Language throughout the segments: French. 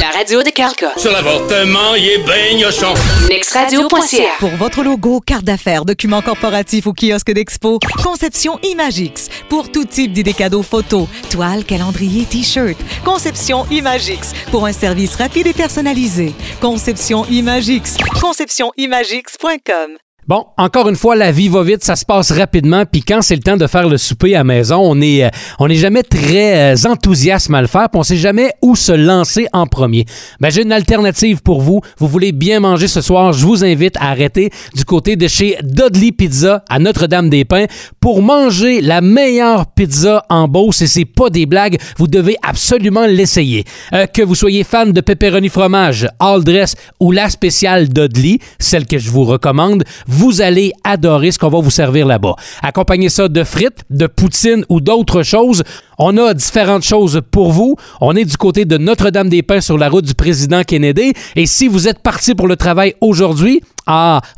La radio de Carl K. Sur l'avortement, il est ben gnochon. Nextradio.ca. Pour votre logo, carte d'affaires, documents corporatifs ou kiosque d'expo, Conception Imagix. Pour tout type d'idées cadeaux photos, toiles, calendriers, t-shirts. Conception Imagix. Pour un service rapide et personnalisé. Conception Imagix. Conceptionimagix.com. Bon, encore une fois, la vie va vite, ça se passe rapidement, puis quand c'est le temps de faire le souper à la maison, on n'est jamais très enthousiaste à le faire, puis on sait jamais où se lancer en premier. Ben, j'ai une alternative pour vous. Vous voulez bien manger ce soir, je vous invite à arrêter du côté de chez Dudley Pizza à Notre-Dame-des-Pins pour manger la meilleure pizza en Beauce, et c'est pas des blagues, vous devez absolument l'essayer. Que vous soyez fan de pepperoni fromage, all dress ou la spéciale Dudley, celle que je vous recommande, vous allez adorer ce qu'on va vous servir là-bas. Accompagnez ça de frites, de poutine ou d'autres choses. On a différentes choses pour vous. On est du côté de Notre-Dame-des-Pins sur la route du président Kennedy. Et si vous êtes parti pour le travail aujourd'hui,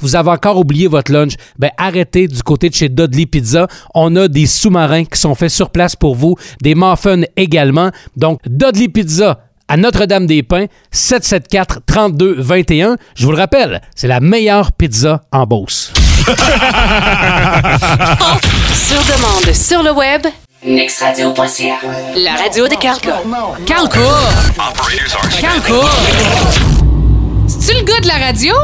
vous avez encore oublié votre lunch, ben arrêtez du côté de chez Dudley Pizza. On a des sous-marins qui sont faits sur place pour vous, des muffins également. Donc, Dudley Pizza à Notre-Dame-des-Pins, 774-32-21. Je vous le rappelle, c'est la meilleure pizza en Beauce. Sur demande, sur le web, nextradio.ca. La radio de Carl K. Carl K. Carl K. C'est-tu le gars de la radio?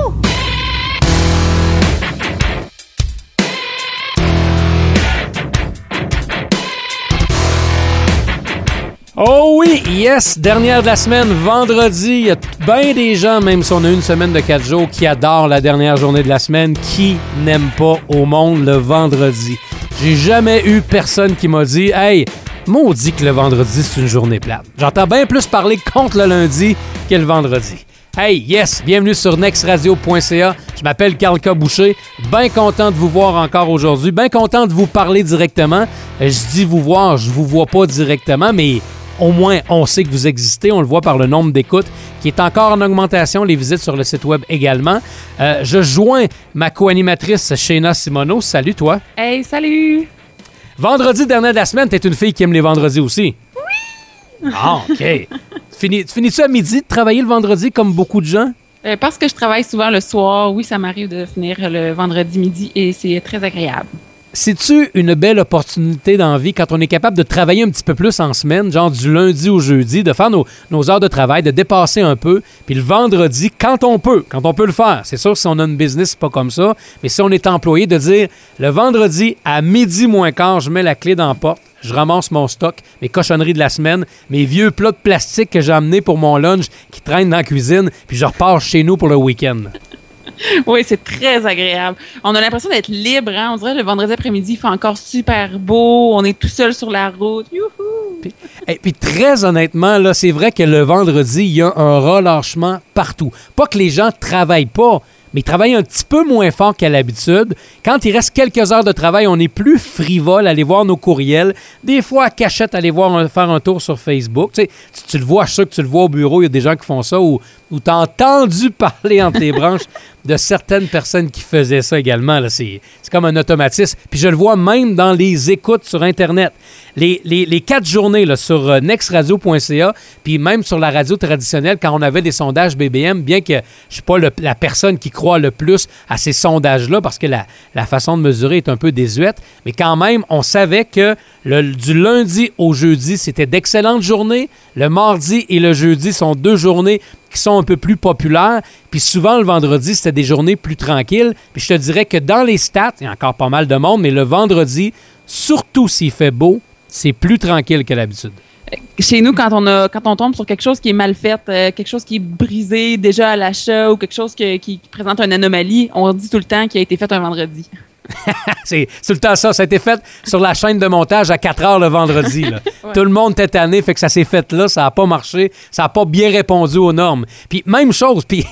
Oh oui, yes! Dernière de la semaine, vendredi. Il y a bien des gens, même si on a une semaine de 4 jours, qui adorent la dernière journée de la semaine. Qui n'aime pas au monde le vendredi? J'ai jamais eu personne qui m'a dit « Hey, maudit que le vendredi, c'est une journée plate. » J'entends bien plus parler contre le lundi que le vendredi. Hey, yes! Bienvenue sur nextradio.ca. Je m'appelle Carl K. Boucher. Bien content de vous voir encore aujourd'hui. Bien content de vous parler directement. Je dis vous voir, je vous vois pas directement, mais... au moins, on sait que vous existez. On le voit par le nombre d'écoutes qui est encore en augmentation. Les visites sur le site web également. Je joins ma co-animatrice Shayna Simoneau. Salut, toi. Hey, salut. Vendredi, dernier de la semaine, t'es une fille qui aime les vendredis aussi. Oui. Ah, OK. Finis-tu à midi de travailler le vendredi comme beaucoup de gens? Parce que je travaille souvent le soir. Oui, ça m'arrive de finir le vendredi midi et c'est très agréable. C'est-tu une belle opportunité dans la vie quand on est capable de travailler un petit peu plus en semaine, genre du lundi au jeudi, de faire nos heures de travail, de dépasser un peu, puis le vendredi, quand on peut le faire. C'est sûr, si on a une business, c'est pas comme ça, mais si on est employé, de dire le vendredi à midi moins quart, je mets la clé dans la porte, je ramasse mon stock, mes cochonneries de la semaine, mes vieux plats de plastique que j'ai amenés pour mon lunch qui traînent dans la cuisine, puis je repars chez nous pour le week-end. Oui, c'est très agréable. On a l'impression d'être libre, hein? On dirait que le vendredi après-midi, il fait encore super beau. On est tout seul sur la route. Youhou! Puis très honnêtement, là, c'est vrai que le vendredi, il y a un relâchement partout. Pas que les gens travaillent pas, mais ils travaillent un petit peu moins fort qu'à l'habitude. Quand il reste quelques heures de travail, on est plus frivole à aller voir nos courriels. Des fois, à cachette, aller faire un tour sur Facebook. Tu sais, tu le vois, je suis sûr que tu le vois au bureau, il y a des gens qui font ça ou t'as entendu parler entre les branches de certaines personnes qui faisaient ça également. Là, c'est comme un automatisme. Puis je le vois même dans les écoutes sur Internet. Les 4 journées là, sur nextradio.ca, puis même sur la radio traditionnelle, quand on avait des sondages BBM, bien que je ne suis pas la personne qui croit le plus à ces sondages-là, parce que la façon de mesurer est un peu désuète, mais quand même, on savait que du lundi au jeudi, c'était d'excellentes journées. Le mardi et le jeudi sont 2 journées qui sont un peu plus populaires, puis souvent le vendredi, c'était des journées plus tranquilles, puis je te dirais que dans les stats, il y a encore pas mal de monde, mais le vendredi, surtout s'il fait beau, c'est plus tranquille que l'habitude. Chez nous, quand on tombe sur quelque chose qui est mal fait, quelque chose qui est brisé déjà à l'achat ou quelque chose qui présente une anomalie, on dit tout le temps qu'il a été fait un vendredi. C'est tout le temps ça. Ça a été fait sur la chaîne de montage à 4h le vendredi. Là. Ouais. Tout le monde était tanné, fait que ça s'est fait là, ça n'a pas marché, ça n'a pas bien répondu aux normes. Puis même chose, puis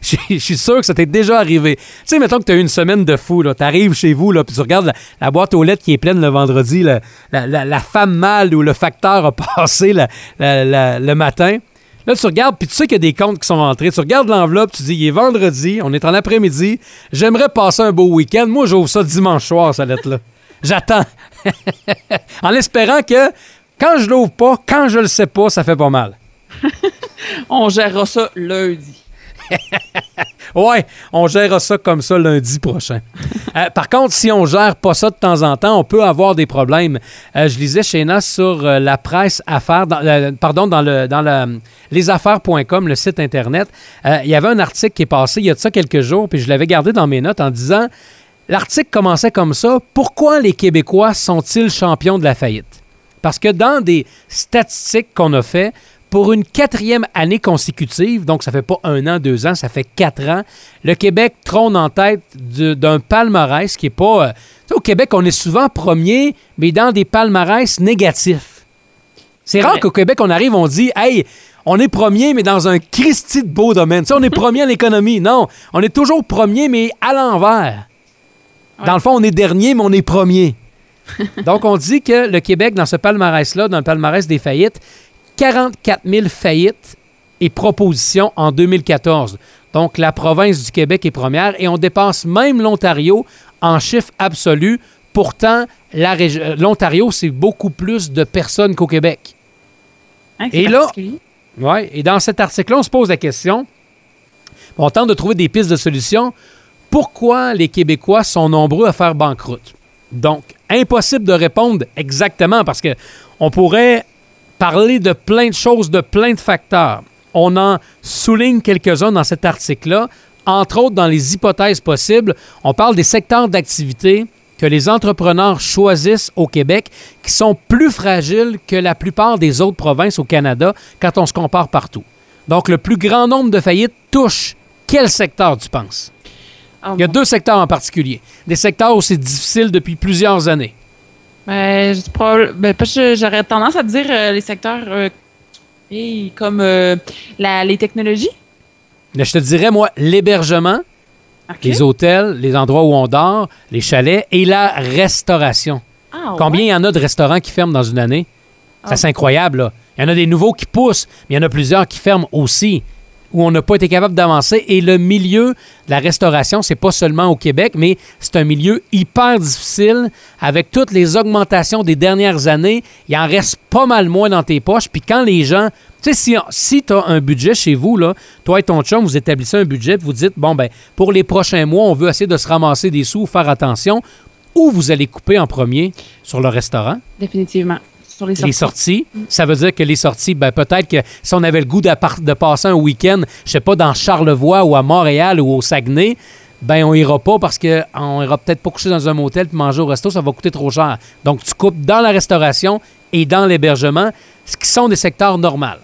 je suis sûr que ça t'est déjà arrivé. Tu sais, mettons que tu as eu une semaine de fou, tu arrives chez vous, là, puis tu regardes la boîte aux lettres qui est pleine le vendredi, la femme mâle ou le facteur a passé le matin. Là, tu regardes, puis tu sais qu'il y a des comptes qui sont entrés. Tu regardes l'enveloppe, tu dis, il est vendredi, on est en après-midi, j'aimerais passer un beau week-end. Moi, j'ouvre ça dimanche soir, cette lettre-là. J'attends. En espérant que, quand je l'ouvre pas, quand je le sais pas, ça fait pas mal. On gérera ça lundi. Ouais, on gérera ça comme ça lundi prochain. Par contre, si on gère pas ça de temps en temps, on peut avoir des problèmes. Je lisais Shayna sur la presse affaires, dans lesaffaires.com, le site Internet. Il y avait un article qui est passé il y a de ça quelques jours, puis je l'avais gardé dans mes notes en disant, l'article commençait comme ça, « Pourquoi les Québécois sont-ils champions de la faillite? » Parce que dans des statistiques qu'on a fait, pour une 4e année consécutive, donc ça ne fait pas 1 an, 2 ans, ça fait 4 ans, le Québec trône en tête d'un palmarès qui n'est pas... au Québec, on est souvent premier, mais dans des palmarès négatifs. C'est rare qu'au Québec, on arrive, on dit « Hey, on est premier, mais dans un Christi de beau domaine. » On est premier en économie. Non, on est toujours premier, mais à l'envers. Ouais. Dans le fond, on est dernier, mais on est premier. Donc, on dit que le Québec, dans ce palmarès-là, dans le palmarès des faillites, 44 000 faillites et propositions en 2014. Donc, la province du Québec est première et on dépasse même l'Ontario en chiffre absolu. Pourtant, l'Ontario, c'est beaucoup plus de personnes qu'au Québec. Ah, et là, ouais, et dans cet article-là, on se pose la question, on tente de trouver des pistes de solutions. Pourquoi les Québécois sont nombreux à faire banqueroute? Donc, impossible de répondre exactement parce qu'on pourrait... parler de plein de choses, de plein de facteurs. On en souligne quelques-uns dans cet article-là. Entre autres, dans les hypothèses possibles, on parle des secteurs d'activité que les entrepreneurs choisissent au Québec qui sont plus fragiles que la plupart des autres provinces au Canada quand on se compare partout. Donc, le plus grand nombre de faillites touche quel secteur, tu penses? Il y a 2 secteurs en particulier. Des secteurs où c'est difficile depuis plusieurs années. J'aurais tendance à dire les secteurs comme les technologies. Mais je te dirais, moi, l'hébergement, okay, les hôtels, les endroits où on dort, les chalets et la restauration. Ah, combien il y en a de restaurants qui ferment dans une année? Ah. Ça, c'est incroyable, là. Il y en a des nouveaux qui poussent, mais il y en a plusieurs qui ferment aussi, où on n'a pas été capable d'avancer. Et le milieu de la restauration, c'est pas seulement au Québec, mais c'est un milieu hyper difficile. Avec toutes les augmentations des dernières années, il en reste pas mal moins dans tes poches. Puis quand les gens... Tu sais, si tu as un budget chez vous, là, toi et ton chum, vous établissez un budget, vous dites, bon, ben pour les prochains mois, on veut essayer de se ramasser des sous, faire attention. Où vous allez couper en premier? Sur le restaurant? Définitivement. Les sorties, ça veut dire que les sorties, ben peut-être que si on avait le goût de passer un week-end, je sais pas, dans Charlevoix ou à Montréal ou au Saguenay, ben on ira pas parce qu'on ira peut-être pas coucher dans un motel puis manger au resto, ça va coûter trop cher. Donc, tu coupes dans la restauration et dans l'hébergement, ce qui sont des secteurs normaux.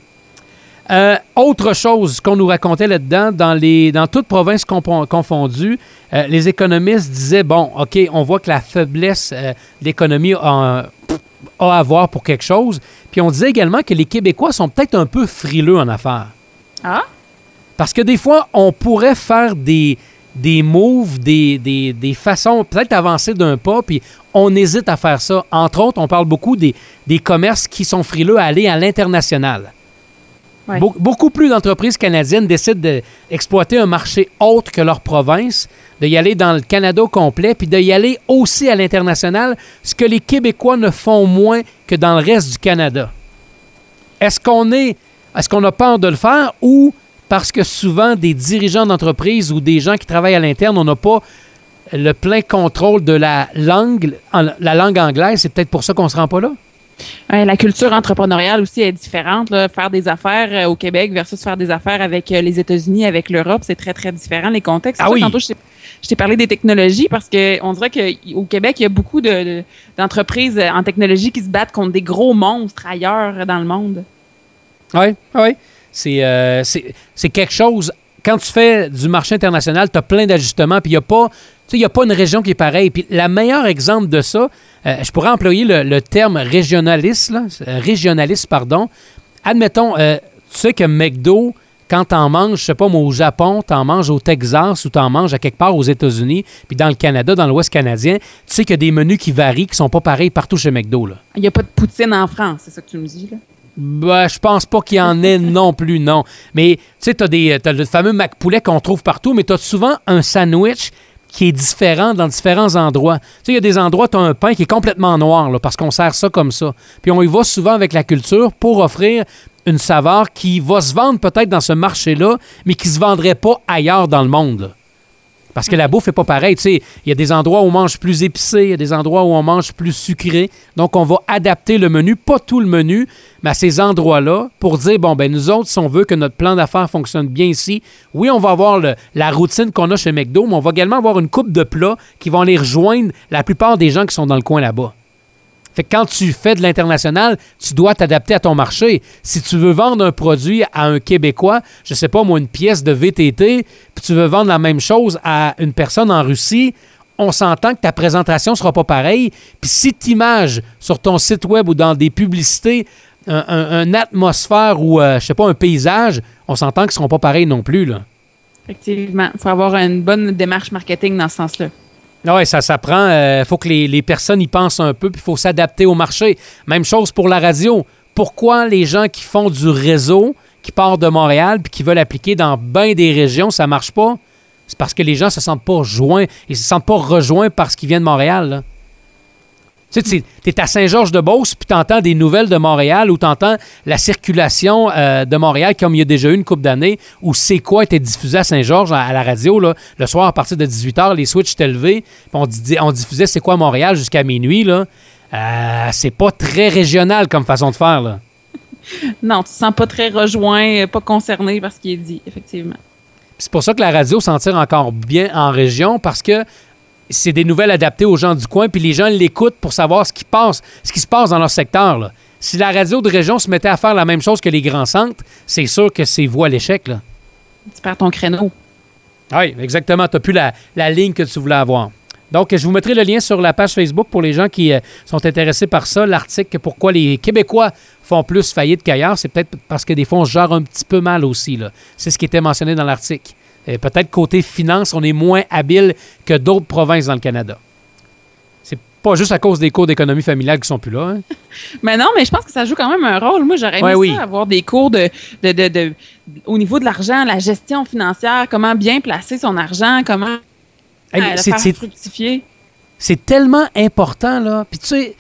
Autre chose qu'on nous racontait là-dedans, dans toute province confondue, les économistes disaient, bon, OK, on voit que la faiblesse de l'économie a à voir pour quelque chose. Puis on disait également que les Québécois sont peut-être un peu frileux en affaires. Ah? Parce que des fois, on pourrait faire des moves, des façons peut-être avancer d'un pas, puis on hésite à faire ça. Entre autres, on parle beaucoup des commerces qui sont frileux à aller à l'international. Ouais. Beaucoup plus d'entreprises canadiennes décident d'exploiter un marché autre que leur province, d'y aller dans le Canada au complet, puis d'y aller aussi à l'international, ce que les Québécois ne font moins que dans le reste du Canada. Est-ce qu'on a peur de le faire ou parce que souvent des dirigeants d'entreprise ou des gens qui travaillent à l'interne, on n'a pas le plein contrôle de la langue anglaise, c'est peut-être pour ça qu'on ne se rend pas là? Ouais, la culture entrepreneuriale aussi est différente, là. Faire des affaires au Québec versus faire des affaires avec les États-Unis, avec l'Europe, c'est très, très différent, les contextes. Ah oui. Tantôt, je t'ai parlé des technologies parce qu'on dirait qu'au Québec, il y a beaucoup d'entreprises en technologie qui se battent contre des gros monstres ailleurs dans le monde. Oui, oui. C'est quelque chose... Quand tu fais du marché international, tu as plein d'ajustements, puis il n'y a pas une région qui est pareille. Puis le meilleur exemple de ça, je pourrais employer le terme régionaliste. Admettons, tu sais que McDo, quand t'en manges, je sais pas moi, au Japon, t'en manges au Texas ou t'en manges à quelque part aux États-Unis, puis dans le Canada, dans l'Ouest canadien, tu sais qu'il y a des menus qui varient, qui sont pas pareils partout chez McDo, là. Il n'y a pas de poutine en France, c'est ça que tu me dis, là? Ben, je pense pas qu'il y en ait non plus, non. Mais, tu sais, t'as le fameux McPoulet qu'on trouve partout, mais t'as souvent un sandwich qui est différent dans différents endroits. Tu sais, il y a des endroits où tu as un pain qui est complètement noir, là, parce qu'on sert ça comme ça. Puis on y va souvent avec la culture pour offrir une saveur qui va se vendre peut-être dans ce marché-là, mais qui ne se vendrait pas ailleurs dans le monde, là. Parce que la bouffe n'est pas pareille. Tu sais, il y a des endroits où on mange plus épicé, il y a des endroits où on mange plus sucré. Donc, on va adapter le menu, pas tout le menu, mais à ces endroits-là pour dire, bon, ben nous autres, si on veut que notre plan d'affaires fonctionne bien ici, oui, on va avoir la routine qu'on a chez McDo, mais on va également avoir une coupe de plats qui vont aller rejoindre la plupart des gens qui sont dans le coin là-bas. Fait que quand tu fais de l'international, tu dois t'adapter à ton marché. Si tu veux vendre un produit à un Québécois, je sais pas moi, une pièce de VTT, puis tu veux vendre la même chose à une personne en Russie, on s'entend que ta présentation sera pas pareille. Puis si tu images sur ton site web ou dans des publicités une atmosphère ou, je sais pas, un paysage, on s'entend qu'ils seront pas pareils non plus, là. Effectivement. Il faut avoir une bonne démarche marketing dans ce sens-là. Oui, ça s'apprend. Faut que les personnes y pensent un peu, puis il faut s'adapter au marché. Même chose pour la radio. Pourquoi les gens qui font du réseau, qui partent de Montréal, puis qui veulent appliquer dans bien des régions, ça marche pas? C'est parce que les gens se sentent pas joints. Ils se sentent pas rejoints parce qu'ils viennent de Montréal, là. Tu sais, t'es à Saint-Georges-de-Beauce, puis t'entends des nouvelles de Montréal ou t'entends la circulation de Montréal, comme il y a déjà eu une couple d'années, où C'est quoi était diffusé à Saint-Georges à la radio, là, le soir à partir de 18h, les switches étaient levés, puis on diffusait C'est quoi Montréal jusqu'à minuit, là. C'est pas très régional comme façon de faire, là. Non, tu te sens pas très rejoint, pas concerné par ce qui est dit, effectivement. Pis c'est pour ça que la radio s'en tire encore bien en région, parce que c'est des nouvelles adaptées aux gens du coin, puis les gens l'écoutent pour savoir ce qui se passe dans leur secteur, là. Si la radio de région se mettait à faire la même chose que les grands centres, c'est sûr que c'est voie à l'échec, là. Tu perds ton créneau. Oui, exactement. Tu n'as plus la ligne que tu voulais avoir. Donc, je vous mettrai le lien sur la page Facebook pour les gens qui sont intéressés par ça. L'article « Pourquoi les Québécois font plus faillite qu'ailleurs », c'est peut-être parce que des fois, on se gère un petit peu mal aussi, là. C'est ce qui était mentionné dans l'article. Et peut-être côté finance, on est moins habile que d'autres provinces dans le Canada. C'est pas juste à cause des cours d'économie familiale qui sont plus là, hein? Mais non, mais je pense que ça joue quand même un rôle. Moi, j'aurais aimé ça, avoir des cours de au niveau de l'argent, la gestion financière, comment bien placer son argent, comment le faire fructifier. C'est tellement important, là. Puis tu sais,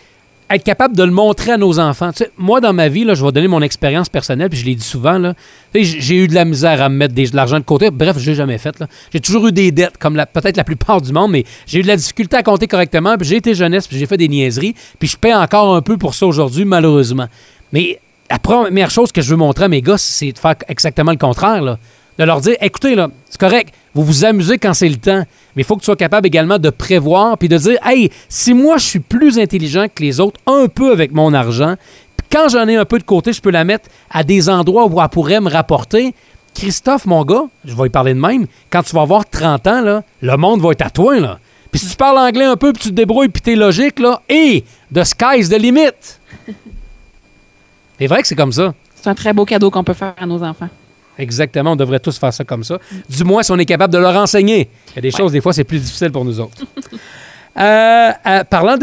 être capable de le montrer à nos enfants. Tu sais, moi, dans ma vie, là, je vais donner mon expérience personnelle, puis je l'ai dit souvent, là. Tu sais, j'ai eu de la misère à me mettre de l'argent de côté. Bref, je l'ai jamais fait, là. J'ai toujours eu des dettes, comme peut-être la plupart du monde, mais j'ai eu de la difficulté à compter correctement, puis j'ai été jeunesse, puis j'ai fait des niaiseries, puis je paie encore un peu pour ça aujourd'hui, malheureusement. Mais la première chose que je veux montrer à mes gars, c'est de faire exactement le contraire, là. De leur dire, écoutez, là, c'est correct, vous vous amusez quand c'est le temps, mais il faut que tu sois capable également de prévoir puis de dire, hey, si moi je suis plus intelligent que les autres, un peu avec mon argent, puis quand j'en ai un peu de côté, je peux la mettre à des endroits où elle pourrait me rapporter. Christophe, mon gars, je vais y parler de même, quand tu vas avoir 30 ans, là, le monde va être à toi, là. Puis si tu parles anglais un peu, puis tu te débrouilles, puis t'es logique, là, hey, the sky's the limit. C'est vrai que c'est comme ça. C'est un très beau cadeau qu'on peut faire à nos enfants. Exactement, on devrait tous faire ça comme ça. Du moins, si on est capable de leur enseigner. Il y a des choses, des fois, c'est plus difficile pour nous autres. Parlant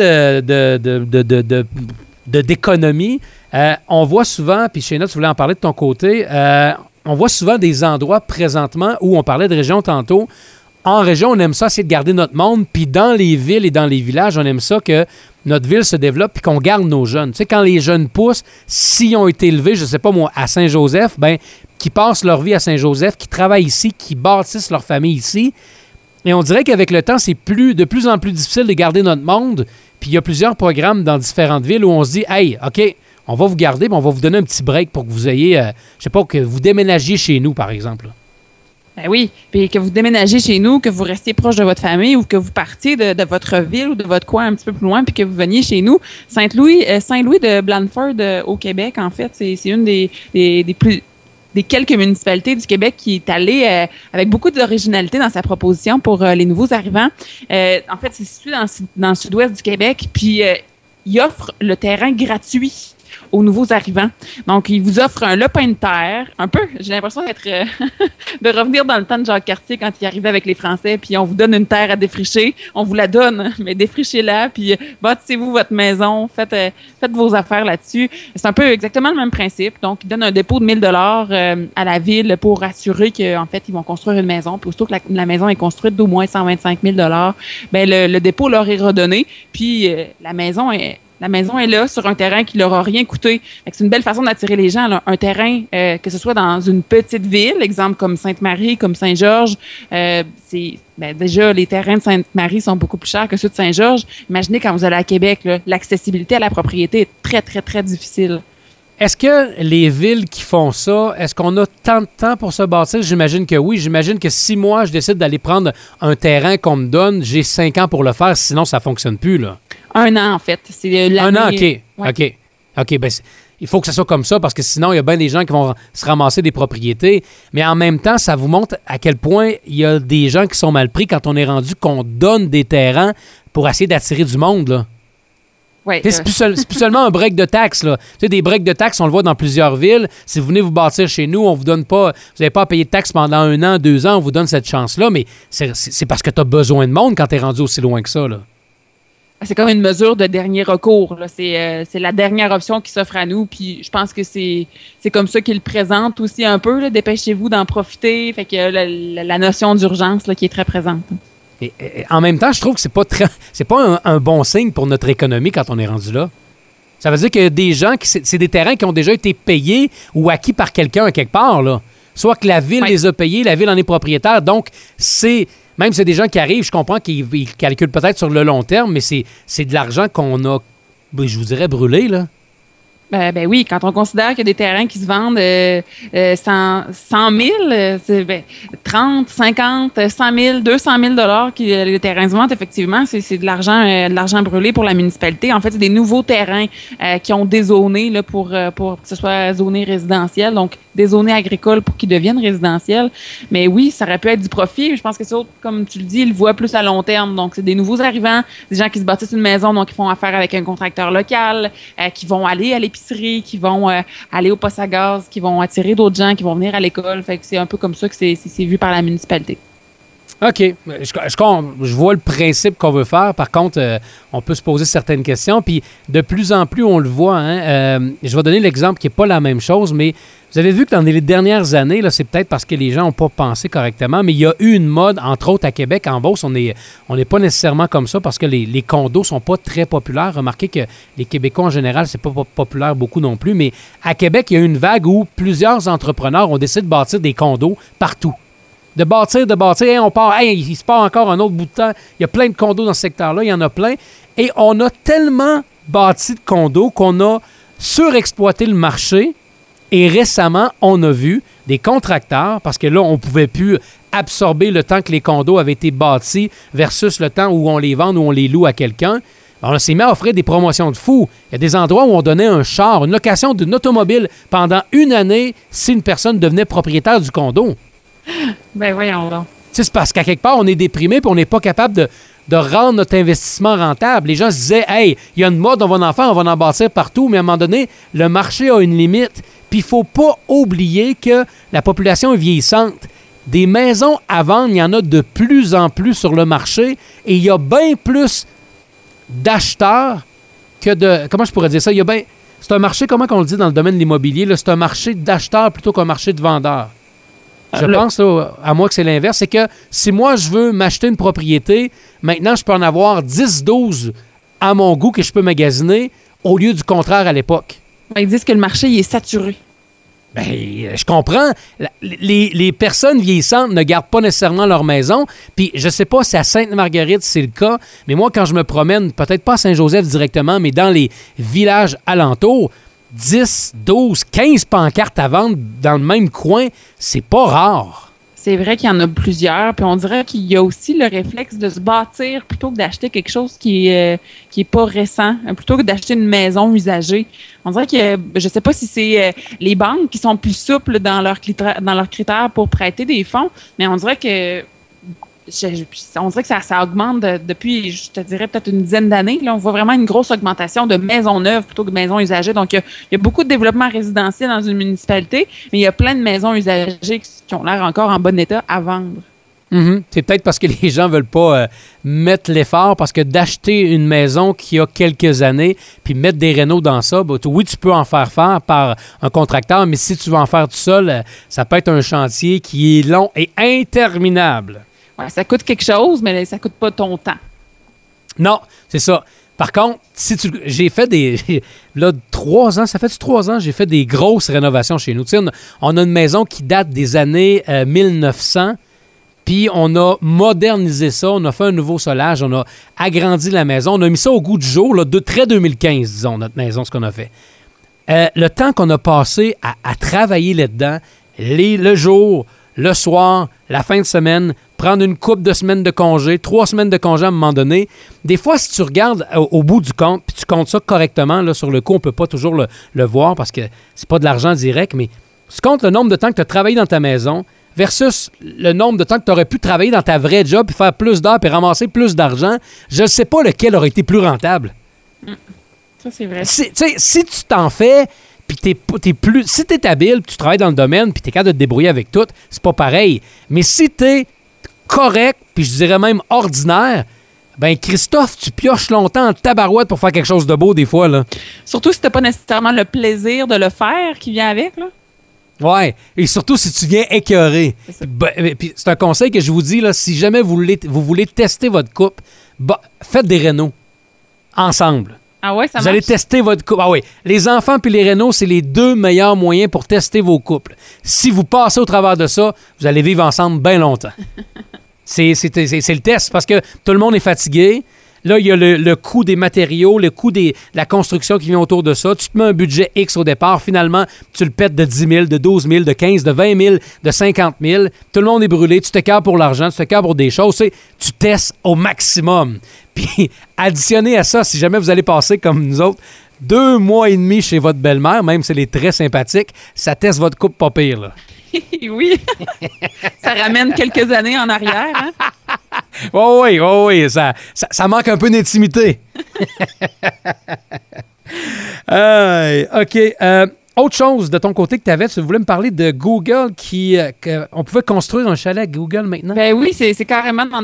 d'économie, on voit souvent, puis Shayna, tu voulais en parler de ton côté, on voit souvent des endroits présentement où on parlait de région tantôt. En région, on aime ça, essayer de garder notre monde, puis dans les villes et dans les villages, on aime ça que notre ville se développe puis qu'on garde nos jeunes. Tu sais, quand les jeunes poussent, s'ils ont été élevés, je sais pas moi, à Saint-Joseph, ben qui passent leur vie à Saint-Joseph, qui travaillent ici, qui bâtissent leur famille ici. Et on dirait qu'avec le temps, c'est de plus en plus difficile de garder notre monde. Puis il y a plusieurs programmes dans différentes villes où on se dit « Hey, OK, on va vous garder, mais on va vous donner un petit break pour que vous ayez, je sais pas, que vous déménagiez chez nous, par exemple. » Ben oui, puis que vous déménagiez chez nous, que vous restiez proche de votre famille ou que vous partiez de votre ville ou de votre coin un petit peu plus loin puis que vous veniez chez nous. Saint-Louis de Blandford au Québec, en fait, c'est une des quelques municipalités du Québec qui est allée avec beaucoup d'originalité dans sa proposition pour les nouveaux arrivants. En fait, c'est situé dans le sud-ouest du Québec puis il offre le terrain gratuit aux nouveaux arrivants. Donc, ils vous offrent un lopin de terre, un peu. J'ai l'impression d'être de revenir dans le temps de Jacques Cartier quand il arrivait avec les Français, puis on vous donne une terre à défricher, on vous la donne, mais défrichez-la, puis bâtissez-vous votre maison, faites vos affaires là-dessus. C'est un peu exactement le même principe. Donc, ils donnent un dépôt de 1 000 $ à la ville pour assurer qu'en fait, ils vont construire une maison. Puis aussitôt que la maison est construite d'au moins 125 000 $ ben le dépôt leur est redonné, puis la maison est là sur un terrain qui leur a rien coûté. C'est une belle façon d'attirer les gens. Là. Un terrain, que ce soit dans une petite ville, exemple comme Sainte-Marie, comme Saint-Georges, déjà, les terrains de Sainte-Marie sont beaucoup plus chers que ceux de Saint-Georges. Imaginez quand vous allez à Québec, là, l'accessibilité à la propriété est très, très, très difficile. Est-ce que les villes qui font ça, est-ce qu'on a tant de temps pour se bâtir? J'imagine que oui. J'imagine que si moi, je décide d'aller prendre un terrain qu'on me donne, j'ai 5 ans pour le faire, sinon ça ne fonctionne plus, là. 1 an, en fait. C'est l'année. 1 an, OK. Ouais. OK. OK, bien, il faut que ça soit comme ça parce que sinon, il y a bien des gens qui vont se ramasser des propriétés. Mais en même temps, ça vous montre à quel point il y a des gens qui sont mal pris quand on est rendu qu'on donne des terrains pour essayer d'attirer du monde, là. Ouais, c'est plus seulement un break de taxes, là. Tu sais, des breaks de taxes, on le voit dans plusieurs villes. Si vous venez vous bâtir chez nous, on vous donne pas, vous n'avez pas à payer de taxes pendant 1 an, 2 ans, on vous donne cette chance-là. Mais c'est parce que tu as besoin de monde quand tu es rendu aussi loin que ça, là. C'est comme une mesure de dernier recours, là. C'est la dernière option qui s'offre à nous. Puis je pense que c'est comme ça qu'ils le présentent aussi un peu, là. Dépêchez-vous d'en profiter. Fait que la notion d'urgence, là, qui est très présente. Et en même temps, je trouve que c'est pas un bon signe pour notre économie quand on est rendu là. Ça veut dire qu'il y a des gens, c'est des terrains qui ont déjà été payés ou acquis par quelqu'un à quelque part, là. Soit que la ville les a payés, la ville en est propriétaire. Donc, même si c'est des gens qui arrivent, je comprends qu'ils calculent peut-être sur le long terme, mais c'est de l'argent qu'on a, je vous dirais, brûlé, là. Ben oui, quand on considère qu'il y a des terrains qui se vendent 100 000, 30, 50, 100 000, 200 000 $ que les terrains se vendent, effectivement, c'est de l'argent brûlé pour la municipalité. En fait, c'est des nouveaux terrains qui ont dézoné là, pour que ce soit zoné résidentiel, donc dézoné agricole pour qu'ils deviennent résidentiels. Mais oui, ça aurait pu être du profit. Je pense que c'est autre, comme tu le dis, ils le voient plus à long terme. Donc, c'est des nouveaux arrivants, des gens qui se bâtissent une maison, donc ils font affaire avec un contracteur local, qui vont aller à qui vont aller au poste à gaz, qui vont attirer d'autres gens, qui vont venir à l'école. Fait que c'est un peu comme ça que c'est vu par la municipalité. OK. Je vois le principe qu'on veut faire. Par contre, on peut se poser certaines questions. Puis de plus en plus, on le voit. Hein? Je vais donner l'exemple qui n'est pas la même chose, mais vous avez vu que dans les dernières années, là, c'est peut-être parce que les gens n'ont pas pensé correctement, mais il y a eu une mode, entre autres à Québec, en Beauce, on n'est pas nécessairement comme ça parce que les condos sont pas très populaires. Remarquez que les Québécois en général, c'est pas populaire beaucoup non plus, mais à Québec, il y a eu une vague où plusieurs entrepreneurs ont décidé de bâtir des condos partout. De bâtir, hey, on part, hey, il se part encore un autre bout de temps. Il y a plein de condos dans ce secteur-là, il y en a plein. Et on a tellement bâti de condos qu'on a surexploité le marché. Et récemment, on a vu des contracteurs, parce que là, on ne pouvait plus absorber le temps que les condos avaient été bâtis versus le temps où on les vend ou on les loue à quelqu'un. Alors, on s'est mis à offrir des promotions de fous. Il y a des endroits où on donnait un char, une location d'une automobile pendant 1 année si une personne devenait propriétaire du condo. Ben voyons donc. C'est parce qu'à quelque part, on est déprimé et on n'est pas capable de rendre notre investissement rentable. Les gens se disaient, hey, il y a une mode, on va en faire, on va en bâtir partout. Mais à un moment donné, le marché a une limite. Puis il ne faut pas oublier que la population est vieillissante. Des maisons à vendre, il y en a de plus en plus sur le marché. Et il y a bien plus d'acheteurs que de... Comment je pourrais dire ça? Il y a bien... C'est un marché, comment on le dit dans le domaine de l'immobilier? Là, c'est un marché d'acheteurs plutôt qu'un marché de vendeurs. Je pense, là, à moi, que c'est l'inverse. C'est que si moi, je veux m'acheter une propriété, maintenant, je peux en avoir 10, 12 à mon goût que je peux magasiner au lieu du contraire à l'époque. Ils disent que le marché, il est saturé. Bien, je comprends. Les personnes vieillissantes ne gardent pas nécessairement leur maison. Puis, je ne sais pas si à Sainte-Marguerite, c'est le cas, mais moi, quand je me promène, peut-être pas à Saint-Joseph directement, mais dans les villages alentours, 10, 12, 15 pancartes à vendre dans le même coin, c'est pas rare. C'est vrai qu'il y en a plusieurs, puis on dirait qu'il y a aussi le réflexe de se bâtir plutôt que d'acheter quelque chose qui est pas récent, plutôt que d'acheter une maison usagée. On dirait que, je sais pas si c'est les banques qui sont plus souples dans leurs critères pour prêter des fonds, mais on dirait que on dirait que ça augmente depuis, je te dirais, peut-être une dizaine d'années. Là, on voit vraiment une grosse augmentation de maisons neuves plutôt que de maisons usagées. Donc, il y a beaucoup de développement résidentiel dans une municipalité, mais il y a plein de maisons usagées qui ont l'air encore en bon état à vendre. Mm-hmm. C'est peut-être parce que les gens ne veulent pas mettre l'effort, parce que d'acheter une maison qui a quelques années, puis mettre des rénaux dans ça, bah, oui, tu peux en faire par un contracteur, mais si tu veux en faire tout seul, ça peut être un chantier qui est long et interminable. Ouais, ça coûte quelque chose, mais ça ne coûte pas ton temps. Non, c'est ça. Par contre, j'ai fait là, 3 ans, ça fait 3 ans, j'ai fait des grosses rénovations chez nous. Tu sais, on a une maison qui date des années 1900, puis on a modernisé ça, on a fait un nouveau solage, on a agrandi la maison, on a mis ça au goût du jour, là, de très 2015, disons, notre maison, ce qu'on a fait. Le temps qu'on a passé à travailler là-dedans, le jour, le soir, la fin de semaine, prendre une couple de semaines de congé, 3 semaines de congé à un moment donné. Des fois, si tu regardes au bout du compte, puis tu comptes ça correctement, là, sur le coup, on ne peut pas toujours le voir parce que c'est pas de l'argent direct, mais tu comptes le nombre de temps que tu as travaillé dans ta maison versus le nombre de temps que tu aurais pu travailler dans ta vraie job puis faire plus d'heures puis ramasser plus d'argent. Je ne sais pas lequel aurait été plus rentable. Ça, c'est vrai. Si tu t'en fais... Puis si t'es habile, tu travailles dans le domaine, puis t'es capable de te débrouiller avec tout, c'est pas pareil. Mais si t'es correct, puis je dirais même ordinaire, ben Christophe, tu pioches longtemps en tabarouette pour faire quelque chose de beau des fois, là. Surtout si t'as pas nécessairement le plaisir de le faire qui vient avec, là. Ouais, et surtout si tu viens écœuré. Puis c'est un conseil que je vous dis, là, si jamais vous voulez tester votre couple, bah, faites des rénos ensemble. Ah ouais, ça marche. Vous allez tester votre couple. Ah oui, les enfants puis les rénos, c'est les 2 meilleurs moyens pour tester vos couples. Si vous passez au travers de ça, vous allez vivre ensemble bien longtemps. C'est le test parce que tout le monde est fatigué. Là, il y a le coût des matériaux, le coût de la construction qui vient autour de ça. Tu te mets un budget X au départ. Finalement, tu le pètes de 10 000, de 12 000, de 15 000, de 20 000, de 50 000. Tout le monde est brûlé. Tu t'écœures pour l'argent, tu t'écœures pour des choses. Tu testes au maximum. Puis, additionnez à ça, si jamais vous allez passer, comme nous autres, 2 mois et demi chez votre belle-mère, même si elle est très sympathique, ça teste votre couple pas pire, là. Oui, ça ramène quelques années en arrière. Hein? Oui, ça manque un peu d'intimité. OK. Autre chose de ton côté que tu avais, tu voulais me parler de Google on pouvait construire un chalet à Google maintenant? Ben oui, c'est carrément dans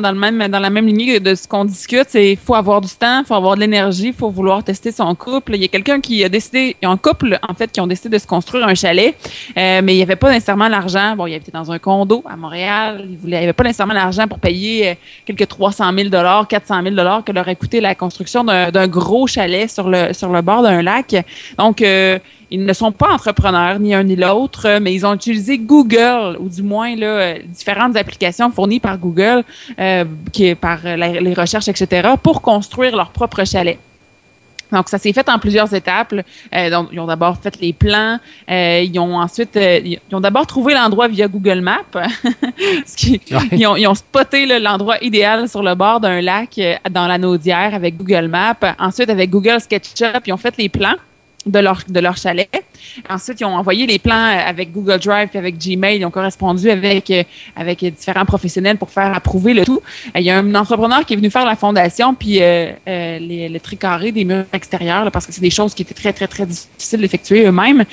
la même lignée de ce qu'on discute. Il faut avoir du temps, il faut avoir de l'énergie, il faut vouloir tester son couple. Il y a quelqu'un qui a décidé, il y a un couple en fait qui ont décidé de se construire un chalet, mais il n'y avait pas nécessairement l'argent. Bon, il habitait dans un condo à Montréal, il n'avait pas nécessairement l'argent pour payer quelques 300 000 $, 400 000 $ que leur a coûté la construction d'un gros chalet sur le bord d'un lac. Donc, ils ne sont pas entrepreneurs, ni un ni l'autre, mais ils ont utilisé Google, ou du moins là, différentes applications fournies par Google, par les recherches, etc., pour construire leur propre chalet. Donc, ça s'est fait en plusieurs étapes. Donc, ils ont d'abord fait les plans. Ils ont d'abord trouvé l'endroit via Google Maps. Ils ont spoté là, l'endroit idéal sur le bord d'un lac dans Lanaudière avec Google Maps. Ensuite, avec Google SketchUp, ils ont fait les plans de leur chalet. Ensuite, ils ont envoyé les plans avec Google Drive et avec Gmail. Ils ont correspondu avec différents professionnels pour faire approuver le tout. Il y a un entrepreneur qui est venu faire la fondation puis le tricarré des murs extérieurs là, parce que c'est des choses qui étaient très, très, très difficiles d'effectuer eux-mêmes.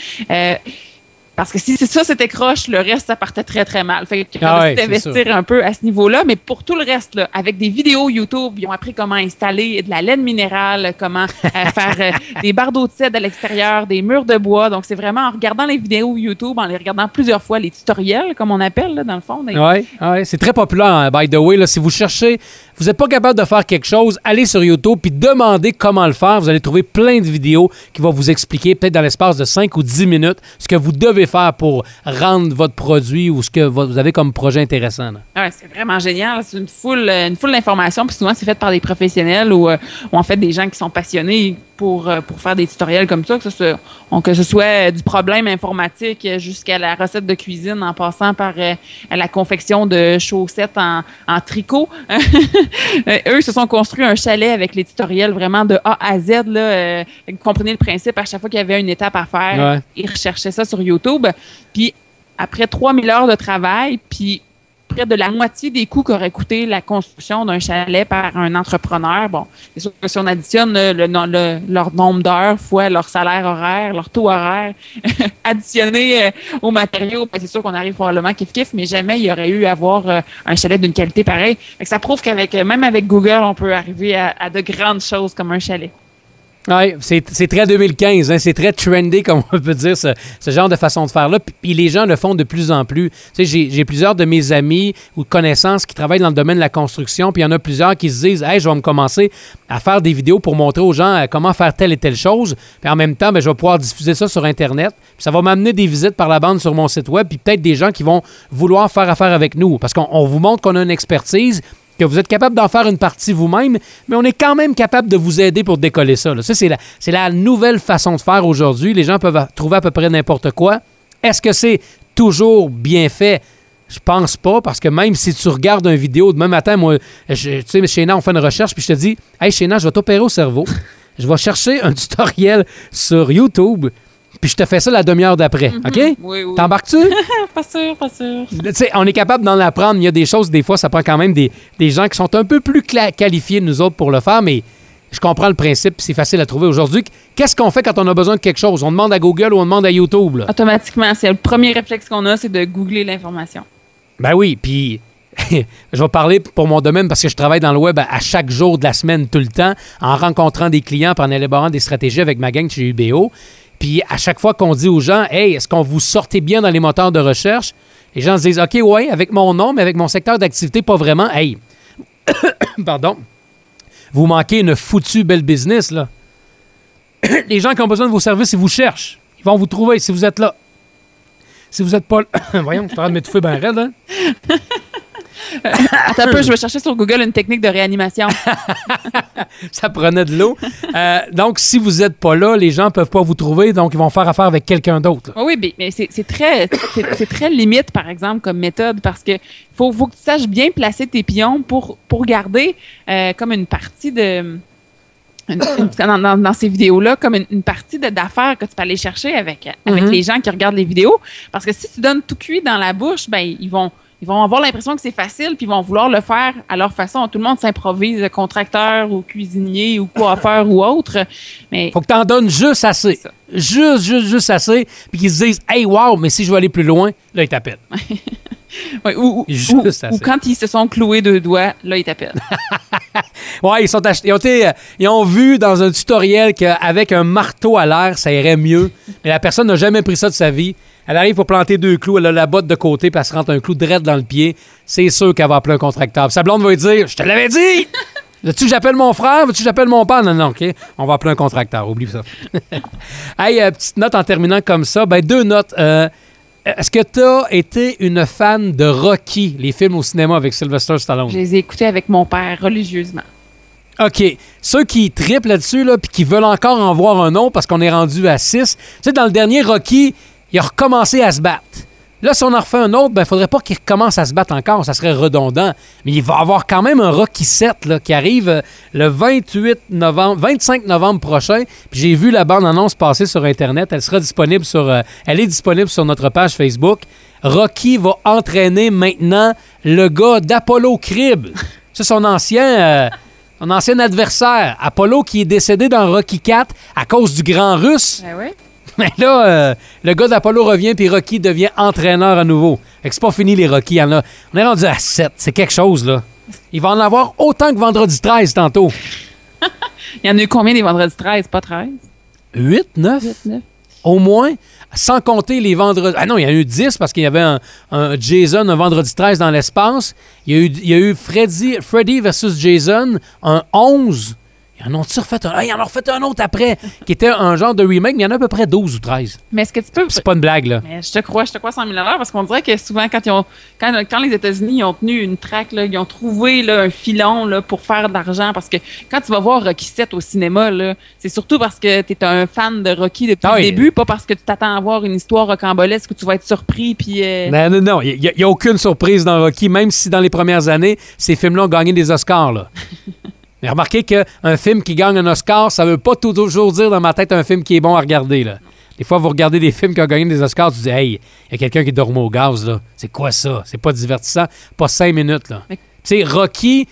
Parce que si ça, c'était croche, le reste, ça partait très, très mal. Fait qu'ils ont dû investir un peu à ce niveau-là. Mais pour tout le reste, là, avec des vidéos YouTube, ils ont appris comment installer de la laine minérale, comment faire des bardeaux de cèdre à l'extérieur, des murs de bois. Donc, c'est vraiment en regardant les vidéos YouTube, en les regardant plusieurs fois, les tutoriels, comme on appelle, là, dans le fond. Oui, c'est très populaire, hein, by the way. Là, si vous cherchez, vous n'êtes pas capable de faire quelque chose, allez sur YouTube puis demandez comment le faire. Vous allez trouver plein de vidéos qui vont vous expliquer, peut-être dans l'espace de 5 ou 10 minutes, ce que vous devez faire pour rendre votre produit ou ce que vous avez comme projet intéressant. Ouais, c'est vraiment génial. C'est une foule d'informations. Puis souvent, c'est fait par des professionnels ou en fait des gens qui sont passionnés pour faire des tutoriels comme ça, que ce soit du problème informatique jusqu'à la recette de cuisine en passant par la confection de chaussettes en tricot. Eux se sont construits un chalet avec les tutoriels vraiment de A à Z. Là, vous comprenez le principe. À chaque fois qu'il y avait une étape à faire, ils recherchaient ça sur YouTube. Puis après 3000 heures de travail, puis près de la moitié des coûts qu'aurait coûté la construction d'un chalet par un entrepreneur. Bon, c'est sûr que si on additionne leur nombre d'heures fois leur salaire horaire, leur taux horaire, additionné aux matériaux, ben c'est sûr qu'on arrive probablement kiff-kiff, mais jamais il y aurait eu à avoir un chalet d'une qualité pareille. Ça prouve qu'avec même avec Google, on peut arriver à de grandes choses comme un chalet. Oui, c'est très 2015, hein, c'est très trendy, comme on peut dire, ce genre de façon de faire-là. Puis les gens le font de plus en plus. Tu sais, j'ai plusieurs de mes amis ou connaissances qui travaillent dans le domaine de la construction, puis il y en a plusieurs qui se disent « Hey, je vais me commencer à faire des vidéos pour montrer aux gens comment faire telle et telle chose. » Puis en même temps, bien, je vais pouvoir diffuser ça sur Internet. Puis ça va m'amener des visites par la bande sur mon site web, puis peut-être des gens qui vont vouloir faire affaire avec nous. Parce qu'on vous montre qu'on a une expertise, que vous êtes capable d'en faire une partie vous-même, mais on est quand même capable de vous aider pour décoller ça. Là. Ça, c'est la nouvelle façon de faire aujourd'hui. Les gens peuvent trouver à peu près n'importe quoi. Est-ce que c'est toujours bien fait? Je pense pas, parce que même si tu regardes une vidéo demain matin, moi, tu sais, Shayna, on fait une recherche, puis je te dis, « Hey, Shayna, je vais t'opérer au cerveau. Je vais chercher un tutoriel sur YouTube. » Puis je te fais ça la demi-heure d'après, OK? Oui, oui. T'embarques-tu? Pas sûr. Tu sais, on est capable d'en apprendre. Il y a des choses, des fois, ça prend quand même des gens qui sont un peu plus qualifiés, nous autres, pour le faire, mais je comprends le principe, c'est facile à trouver aujourd'hui. Qu'est-ce qu'on fait quand on a besoin de quelque chose? On demande à Google ou on demande à YouTube? Là? Automatiquement, c'est le premier réflexe qu'on a, c'est de googler l'information. Ben oui, puis... Je vais parler pour mon domaine parce que je travaille dans le web à chaque jour de la semaine, tout le temps, en rencontrant des clients, en élaborant des stratégies avec ma gang chez UBO. Puis à chaque fois qu'on dit aux gens, « Hey, est-ce qu'on vous sortez bien dans les moteurs de recherche? » Les gens se disent, « OK, ouais, avec mon nom, mais avec mon secteur d'activité, pas vraiment. Hey, pardon, vous manquez une foutue belle business, là. Les gens qui ont besoin de vos services, ils vous cherchent. Ils vont vous trouver si vous êtes là. Si vous n'êtes pas là. Voyons, je suis en train de m'étouffer bien raide, hein? Attends un peu, je vais chercher sur Google une technique de réanimation. Ça prenait de l'eau. Donc, si vous n'êtes pas là, les gens ne peuvent pas vous trouver, donc ils vont faire affaire avec quelqu'un d'autre. Oui, mais c'est très limite, par exemple, comme méthode, parce que faut que tu saches bien placer tes pions pour garder comme une partie de... Dans ces vidéos-là, comme une partie d'affaires que tu peux aller chercher avec les gens qui regardent les vidéos. Parce que si tu donnes tout cuit dans la bouche, ben ils vont avoir l'impression que c'est facile, puis ils vont vouloir le faire à leur façon. Tout le monde s'improvise contracteur ou cuisinier ou coiffeur ou autre. Mais faut que tu en donnes juste assez. Juste assez. Puis qu'ils se disent, « Hey, wow, mais si je veux aller plus loin, là, ils t'appellent. » Ouais, ou quand ils se sont cloués deux doigts, là, ils t'appellent. Ouais, ils ont vu dans un tutoriel qu'avec un marteau à l'air, ça irait mieux. Mais la personne n'a jamais pris ça de sa vie. Elle arrive pour planter deux clous, elle a la botte de côté, puis elle se rentre un clou direct dans le pied. C'est sûr qu'elle va appeler un contracteur. Puis sa blonde va lui dire, « Je te l'avais dit! » Veux-tu que j'appelle mon frère? Veux-tu que j'appelle mon père? Non, OK. On va appeler un contracteur. Oublie ça. Hey, petite note en terminant comme ça. Ben, deux notes. Est-ce que tu as été une fan de Rocky, les films au cinéma avec Sylvester Stallone? Je les ai écoutés avec mon père, religieusement. OK. Ceux qui trippent là-dessus, là, puis qui veulent encore en voir un autre parce qu'on est rendu à 6. Tu sais, dans le dernier Rocky, il a recommencé à se battre. Là, si on en refait un autre, ben, il ne faudrait pas qu'il recommence à se battre encore. Ça serait redondant. Mais il va y avoir quand même un Rocky 7 là, qui arrive le 25 novembre prochain. Puis j'ai vu la bande-annonce passer sur Internet. Elle sera disponible elle est disponible sur notre page Facebook. Rocky va entraîner maintenant le gars d'Apollo Creed. C'est son ancien adversaire. Apollo qui est décédé dans Rocky 4 à cause du grand russe. Ah oui? Mais là, le gars d'Apollo revient, puis Rocky devient entraîneur à nouveau. Fait que c'est pas fini, les Rocky. On est rendu à 7. C'est quelque chose, là. Il va en avoir autant que Vendredi 13, tantôt. Il y en a eu combien des Vendredis 13, pas 13? 8, 9? 8-9. Au moins, sans compter les vendredis... Ah non, il y en a eu 10, parce qu'il y avait un Jason, un Vendredi 13 dans l'espace. Il y a eu Freddy versus Jason, un 11... Ils en ont refait un autre après, qui était un genre de remake, mais il y en a à peu près 12 ou 13. Mais est-ce que tu peux... C'est pas une blague, là. Mais je te crois 100 000 $, parce qu'on dirait que souvent, quand les États-Unis ont tenu une traque, là, ils ont trouvé là, un filon là, pour faire de l'argent, parce que quand tu vas voir Rocky 7 au cinéma, là, c'est surtout parce que tu es un fan de Rocky depuis le début, pas parce que tu t'attends à voir une histoire rocambolesque où tu vas être surpris, puis... Non, il n'y a aucune surprise dans Rocky, même si dans les premières années, ces films-là ont gagné des Oscars, là. Mais remarquez qu'un film qui gagne un Oscar, ça ne veut pas toujours dire dans ma tête un film qui est bon à regarder. Là. Des fois, vous regardez des films qui ont gagné des Oscars, tu dis « Hey, il y a quelqu'un qui dorme au gaz, là. C'est quoi ça? C'est pas divertissant. Pas 5 minutes, là. » Tu sais, Rocky,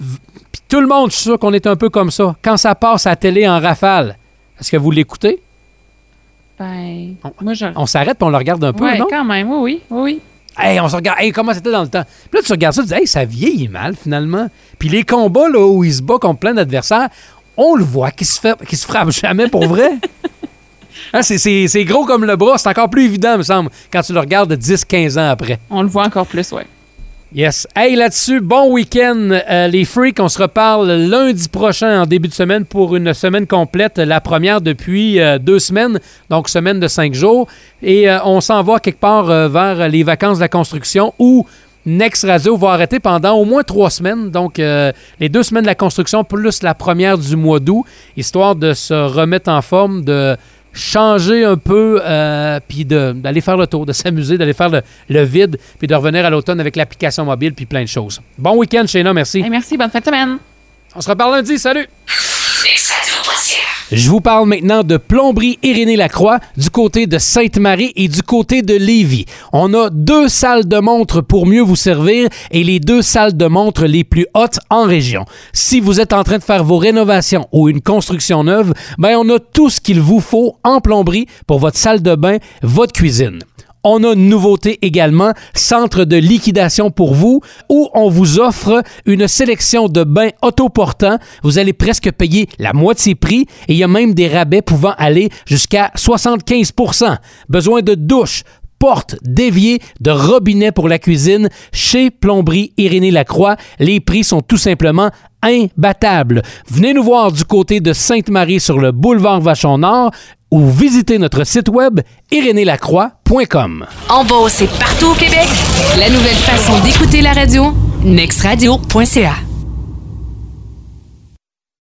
puis tout le monde, je suis sûr qu'on est un peu comme ça. Quand ça passe à la télé en rafale, est-ce que vous l'écoutez? Ben, on s'arrête puis on le regarde un peu, non? Oui, quand même, oui. Hey, on se regarde, hey, comment c'était dans le temps? Puis là, tu regardes ça, tu dis, hey, ça vieillit mal, finalement. Puis les combats, là, où il se bat contre plein d'adversaires, on le voit, qui se frappe jamais pour vrai. Hein, c'est gros comme le bras, c'est encore plus évident, me semble, quand tu le regardes 10-15 ans après. On le voit encore plus, oui. Yes. Hey, là-dessus, bon week-end, les freaks. On se reparle lundi prochain en début de semaine pour une semaine complète, la première depuis 2 semaines, donc semaine de 5 jours. Et on s'en va quelque part vers les vacances de la construction où Next Radio va arrêter pendant au moins 3 semaines, donc les 2 semaines de la construction plus la première du mois d'août, histoire de se remettre en forme, de changer un peu, puis d'aller faire le tour, de s'amuser, d'aller faire le vide, puis de revenir à l'automne avec l'application mobile, puis plein de choses. Bon week-end, Shayna, merci. Hey, merci, bonne fin de semaine. On se reparle lundi, salut! Je vous parle maintenant de Plomberie Irénée Lacroix du côté de Sainte-Marie et du côté de Lévis. On a 2 salles de montre pour mieux vous servir et les 2 salles de montre les plus hautes en région. Si vous êtes en train de faire vos rénovations ou une construction neuve, ben on a tout ce qu'il vous faut en plomberie pour votre salle de bain, votre cuisine. On a une nouveauté également, centre de liquidation pour vous, où on vous offre une sélection de bains autoportants. Vous allez presque payer la moitié prix et il y a même des rabais pouvant aller jusqu'à 75 %. Besoin de douche, porte, d'évier, de robinet pour la cuisine chez Plomberie Irénée Lacroix. Les prix sont tout simplement imbattables. Venez nous voir du côté de Sainte-Marie sur le boulevard Vachon-Nord ou visitez notre site web iréneelacroix.com. En Beauce et partout au Québec, la nouvelle façon d'écouter la radio, nextradio.ca.